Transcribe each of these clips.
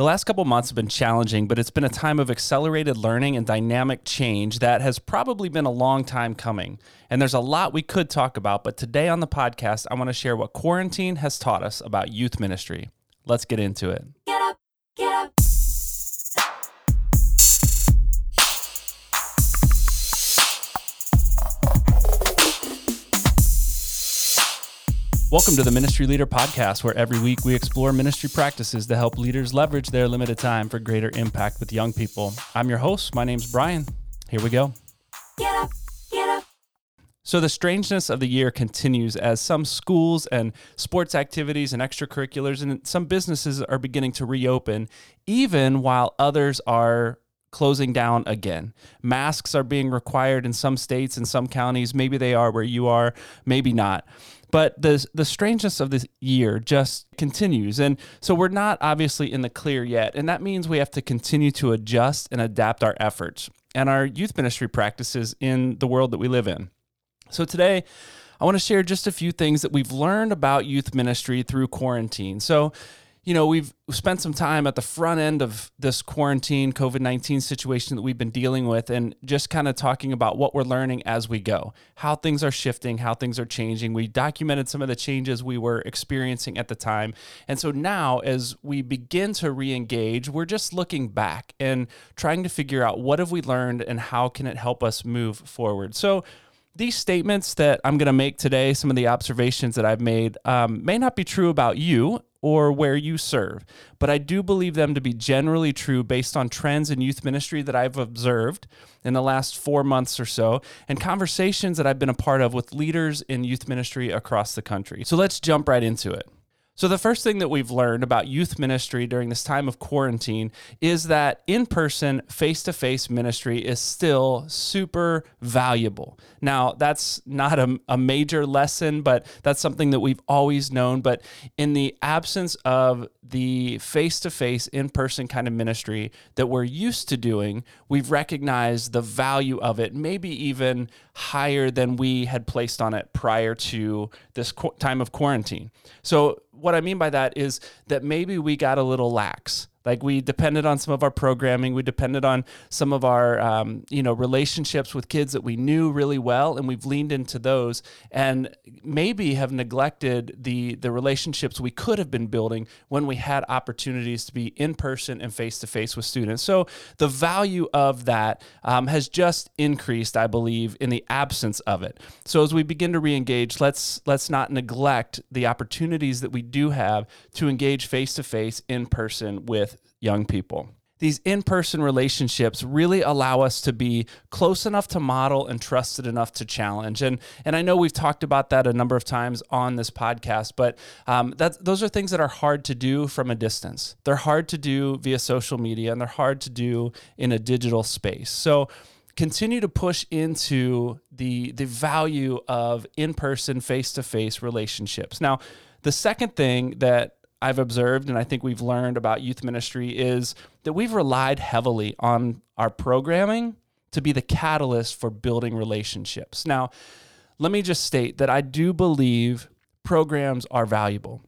The last couple months have been challenging, but it's been a time of accelerated learning and dynamic change that has probably been a long time coming. And there's a lot we could talk about, but today on the podcast, I want to share what quarantine has taught us about youth ministry. Let's get into it. Get up, get up. Welcome to the Ministry Leader Podcast, where every week we explore ministry practices to help leaders leverage their limited time for greater impact with young people. I'm your host. My name's Brian. Here we go. Get up, get up. So the strangeness of the year continues as some schools and sports activities and extracurriculars and some businesses are beginning to reopen, even while others are closing down again. Masks are being required in some states, in some counties. Maybe they are where you are, maybe not. But the strangeness of this year just continues. And so we're not obviously in the clear yet. And that means we have to continue to adjust and adapt our efforts and our youth ministry practices in the world that we live in. So today, I want to share just a few things that we've learned about youth ministry through quarantine. So, you know, we've spent some time at the front end of this quarantine COVID-19 situation that we've been dealing with and just kind of talking about what we're learning as we go, how things are shifting, how things are changing. We documented some of the changes we were experiencing at the time. And so now as we begin to re-engage, we're just looking back and trying to figure out what have we learned and how can it help us move forward. So these statements that I'm going to make today, some of the observations that I've made may not be true about you or where you serve, but I do believe them to be generally true based on trends in youth ministry that I've observed in the last 4 months or so and conversations that I've been a part of with leaders in youth ministry across the country. So let's jump right into it. So the first thing that we've learned about youth ministry during this time of quarantine is that in-person, face-to-face ministry is still super valuable. Now, that's not a major lesson, but that's something that we've always known. But in the absence of the face-to-face, in-person kind of ministry that we're used to doing, we've recognized the value of it, maybe even higher than we had placed on it prior to this time of quarantine. So what I mean by that is that maybe we got a little lax. Like we depended on some of our programming, we depended on some of our, relationships with kids that we knew really well, and we've leaned into those, and maybe have neglected the relationships we could have been building when we had opportunities to be in person and face to face with students. So the value of that has just increased, I believe, in the absence of it. So as we begin to reengage, let's not neglect the opportunities that we do have to engage face to face in person with young people. These in-person relationships really allow us to be close enough to model and trusted enough to challenge. And I know we've talked about that a number of times on this podcast, but those are things that are hard to do from a distance. They're hard to do via social media, and they're hard to do in a digital space. So continue to push into the value of in-person, face-to-face relationships. Now, the second thing that I've observed and I think we've learned about youth ministry is that we've relied heavily on our programming to be the catalyst for building relationships. Now, let me just state that I do believe programs are valuable.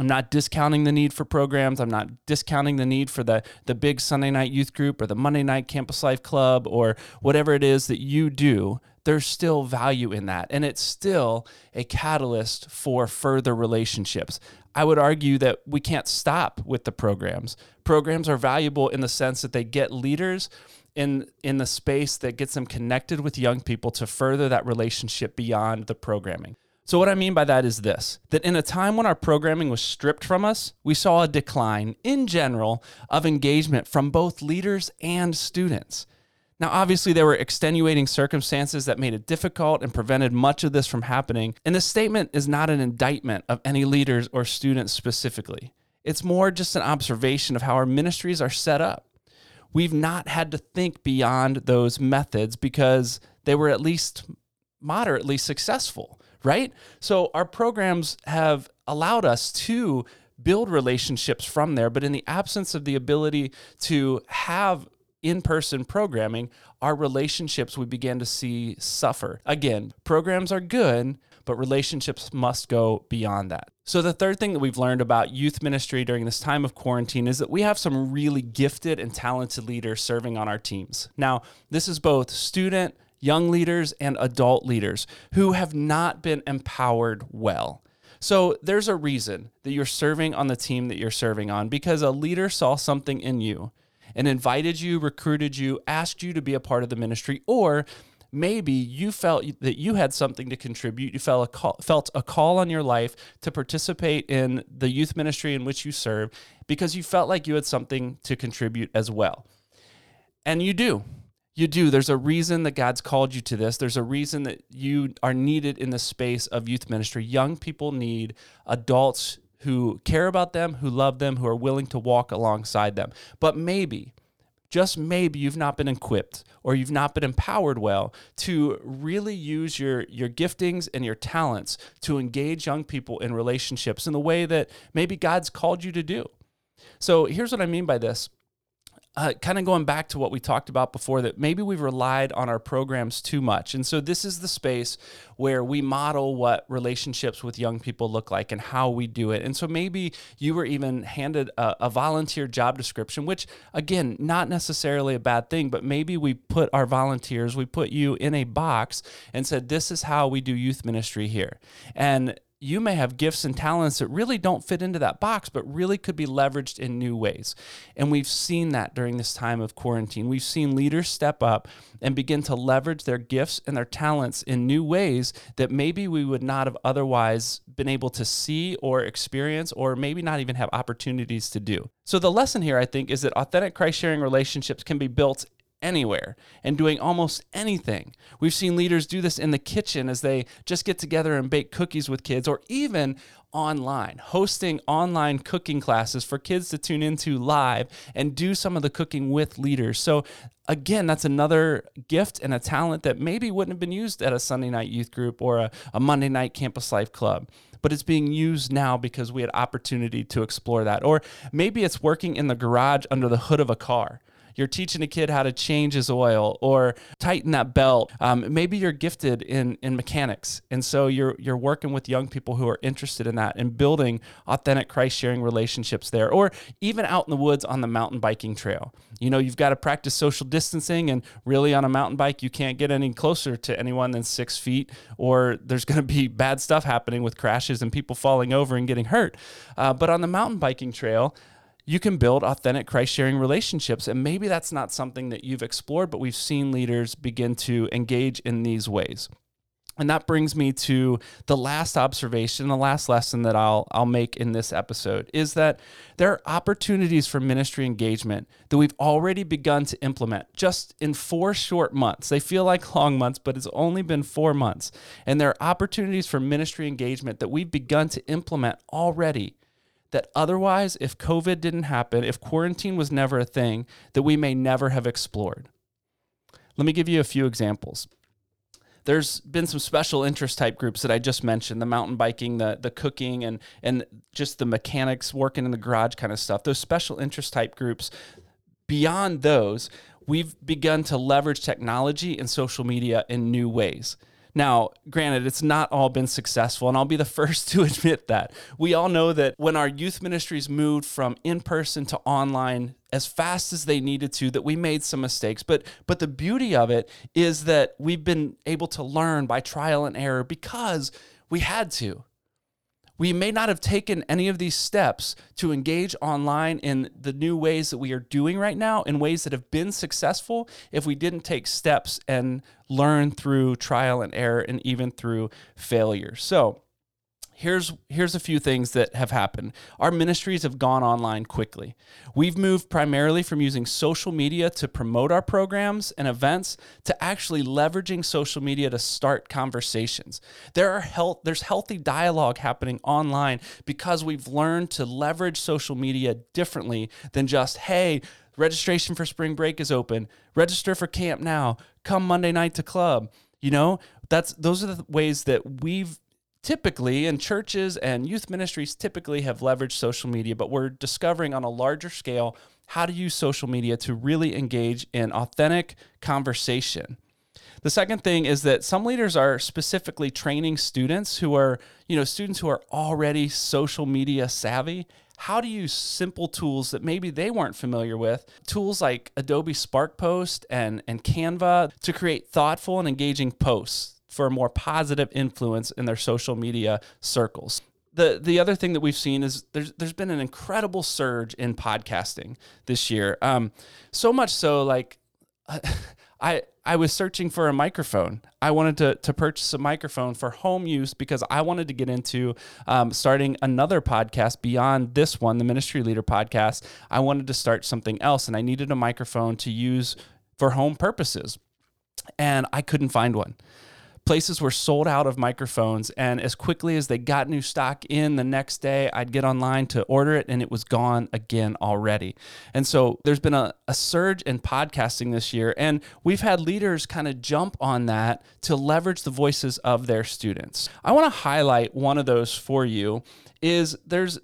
I'm not discounting the need for programs. I'm not discounting the need for the big Sunday night youth group or the Monday night campus life club or whatever it is that you do. There's still value in that, and it's still a catalyst for further relationships. I would argue that we can't stop with the programs. Programs are valuable in the sense that they get leaders in the space that gets them connected with young people to further that relationship beyond the programming. So what I mean by that is this, that in a time when our programming was stripped from us, we saw a decline in general of engagement from both leaders and students. Now, obviously, there were extenuating circumstances that made it difficult and prevented much of this from happening. And this statement is not an indictment of any leaders or students specifically. It's more just an observation of how our ministries are set up. We've not had to think beyond those methods because they were at least moderately successful, right? So our programs have allowed us to build relationships from there, but in the absence of the ability to have in-person programming, our relationships we began to see suffer. Again, programs are good, but relationships must go beyond that. So the third thing that we've learned about youth ministry during this time of quarantine is that we have some really gifted and talented leaders serving on our teams. Now, this is both student, young leaders, and adult leaders who have not been empowered well. So there's a reason that you're serving on the team that you're serving on, because a leader saw something in you and invited you, recruited you, asked you to be a part of the ministry, or maybe you felt that you had something to contribute. You felt a call on your life to participate in the youth ministry in which you serve because you felt like you had something to contribute as well. And you do. You do. There's a reason that God's called you to this. There's a reason that you are needed in the space of youth ministry. Young people need adults who care about them, who love them, who are willing to walk alongside them. But maybe, just maybe, you've not been equipped or you've not been empowered well to really use your giftings and your talents to engage young people in relationships in the way that maybe God's called you to do. So here's what I mean by this. Kind of going back to what we talked about before, that maybe we've relied on our programs too much. And so this is the space where we model what relationships with young people look like and how we do it. And so maybe you were even handed a volunteer job description, which, again, not necessarily a bad thing, but maybe we put our volunteers, we put you in a box and said, this is how we do youth ministry here. And you may have gifts and talents that really don't fit into that box, but really could be leveraged in new ways. And we've seen that during this time of quarantine. We've seen leaders step up and begin to leverage their gifts and their talents in new ways that maybe we would not have otherwise been able to see or experience, or maybe not even have opportunities to do. So the lesson here, I think, is that authentic Christ-sharing relationships can be built anywhere and doing almost anything. We've seen leaders do this in the kitchen as they just get together and bake cookies with kids, or even online, hosting online cooking classes for kids to tune into live and do some of the cooking with leaders. So again, that's another gift and a talent that maybe wouldn't have been used at a Sunday night youth group or a Monday night campus life club, but it's being used now because we had opportunity to explore that. Or maybe it's working in the garage under the hood of a car. You're teaching a kid how to change his oil or tighten that belt. Maybe you're gifted in mechanics. And so you're working with young people who are interested in that and building authentic Christ-sharing relationships there, or even out in the woods on the mountain biking trail. You know, you've got to practice social distancing, and really on a mountain bike, you can't get any closer to anyone than 6 feet, or there's going to be bad stuff happening with crashes and people falling over and getting hurt. But on the mountain biking trail, you can build authentic Christ-sharing relationships. And maybe that's not something that you've explored, but we've seen leaders begin to engage in these ways. And that brings me to the last observation, the last lesson that I'll make in this episode, is that there are opportunities for ministry engagement that we've already begun to implement just in 4 short months. They feel like long months, but it's only been 4 months. And there are opportunities for ministry engagement that we've begun to implement already, that otherwise, if COVID didn't happen, if quarantine was never a thing, that we may never have explored. Let me give you a few examples. There's been some special interest type groups that I just mentioned, the mountain biking, the cooking, and just the mechanics working in the garage kind of stuff. Those special interest type groups, beyond those, we've begun to leverage technology and social media in new ways. Now, granted, it's not all been successful, and I'll be the first to admit that. We all know that when our youth ministries moved from in-person to online as fast as they needed to, that we made some mistakes. But the beauty of it is that we've been able to learn by trial and error because we had to. We may not have taken any of these steps to engage online in the new ways that we are doing right now, in ways that have been successful, if we didn't take steps and learn through trial and error and even through failure. So here's a few things that have happened. Our ministries have gone online quickly. We've moved primarily from using social media to promote our programs and events to actually leveraging social media to start conversations. There's healthy dialogue happening online because we've learned to leverage social media differently than just, hey, registration for spring break is open. Register for camp now. Come Monday night to club. You know, those are the ways that we've typically, and churches and youth ministries typically have leveraged social media, but we're discovering on a larger scale how to use social media to really engage in authentic conversation. The second thing is that some leaders are specifically training students who are, students who are already social media savvy, how to use simple tools that maybe they weren't familiar with, tools like Adobe Spark Post and Canva to create thoughtful and engaging posts for a more positive influence in their social media circles. The other thing that we've seen is there's been an incredible surge in podcasting this year. So much so, I was searching for a microphone. I wanted to purchase a microphone for home use because I wanted to get into starting another podcast beyond this one, the Ministry Leader Podcast. I wanted to start something else, and I needed a microphone to use for home purposes, and I couldn't find one. Places were sold out of microphones, and as quickly as they got new stock in the next day, I'd get online to order it, and it was gone again already. And so there's been a surge in podcasting this year, and we've had leaders kind of jump on that to leverage the voices of their students. I want to highlight one of those for you. Is there's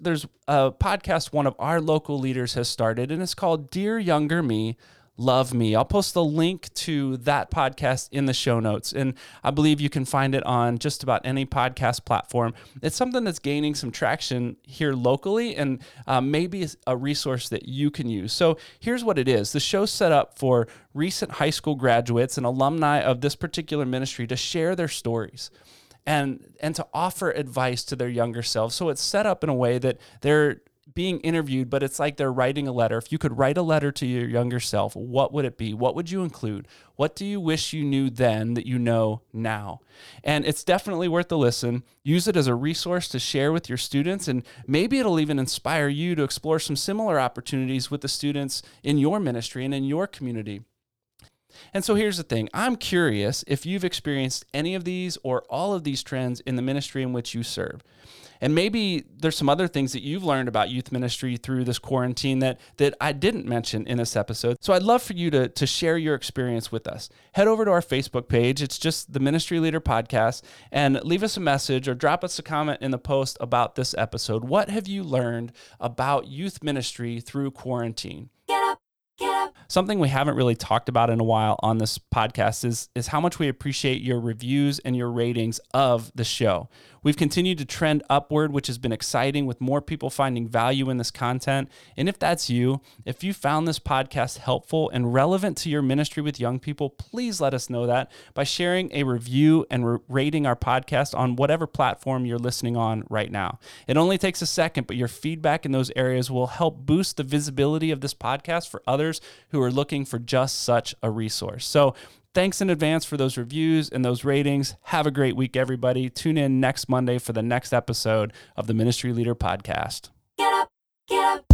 a podcast one of our local leaders has started, and it's called Dear Younger Me, Love Me. I'll post the link to that podcast in the show notes, and I believe you can find it on just about any podcast platform. It's something that's gaining some traction here locally, and maybe a resource that you can use. So here's what it is. The show's set up for recent high school graduates and alumni of this particular ministry to share their stories and to offer advice to their younger selves. So it's set up in a way that they're being interviewed, but it's like they're writing a letter. If you could write a letter to your younger self, what would it be? What would you include? What do you wish you knew then that you know now? And it's definitely worth a listen. Use it as a resource to share with your students, and maybe it'll even inspire you to explore some similar opportunities with the students in your ministry and in your community. And so here's the thing. I'm curious if you've experienced any of these or all of these trends in the ministry in which you serve. And maybe there's some other things that you've learned about youth ministry through this quarantine that I didn't mention in this episode. So I'd love for you to share your experience with us. Head over to our Facebook page. It's just the Ministry Leader Podcast, and leave us a message or drop us a comment in the post about this episode. What have you learned about youth ministry through quarantine? Something we haven't really talked about in a while on this podcast is how much we appreciate your reviews and your ratings of the show. We've continued to trend upward, which has been exciting, with more people finding value in this content. And if that's you, if you found this podcast helpful and relevant to your ministry with young people, please let us know that by sharing a review and rating our podcast on whatever platform you're listening on right now. It only takes a second, but your feedback in those areas will help boost the visibility of this podcast for others who are looking for just such a resource. So thanks in advance for those reviews and those ratings. Have a great week, everybody. Tune in next Monday for the next episode of the Ministry Leader Podcast. Get up, get up.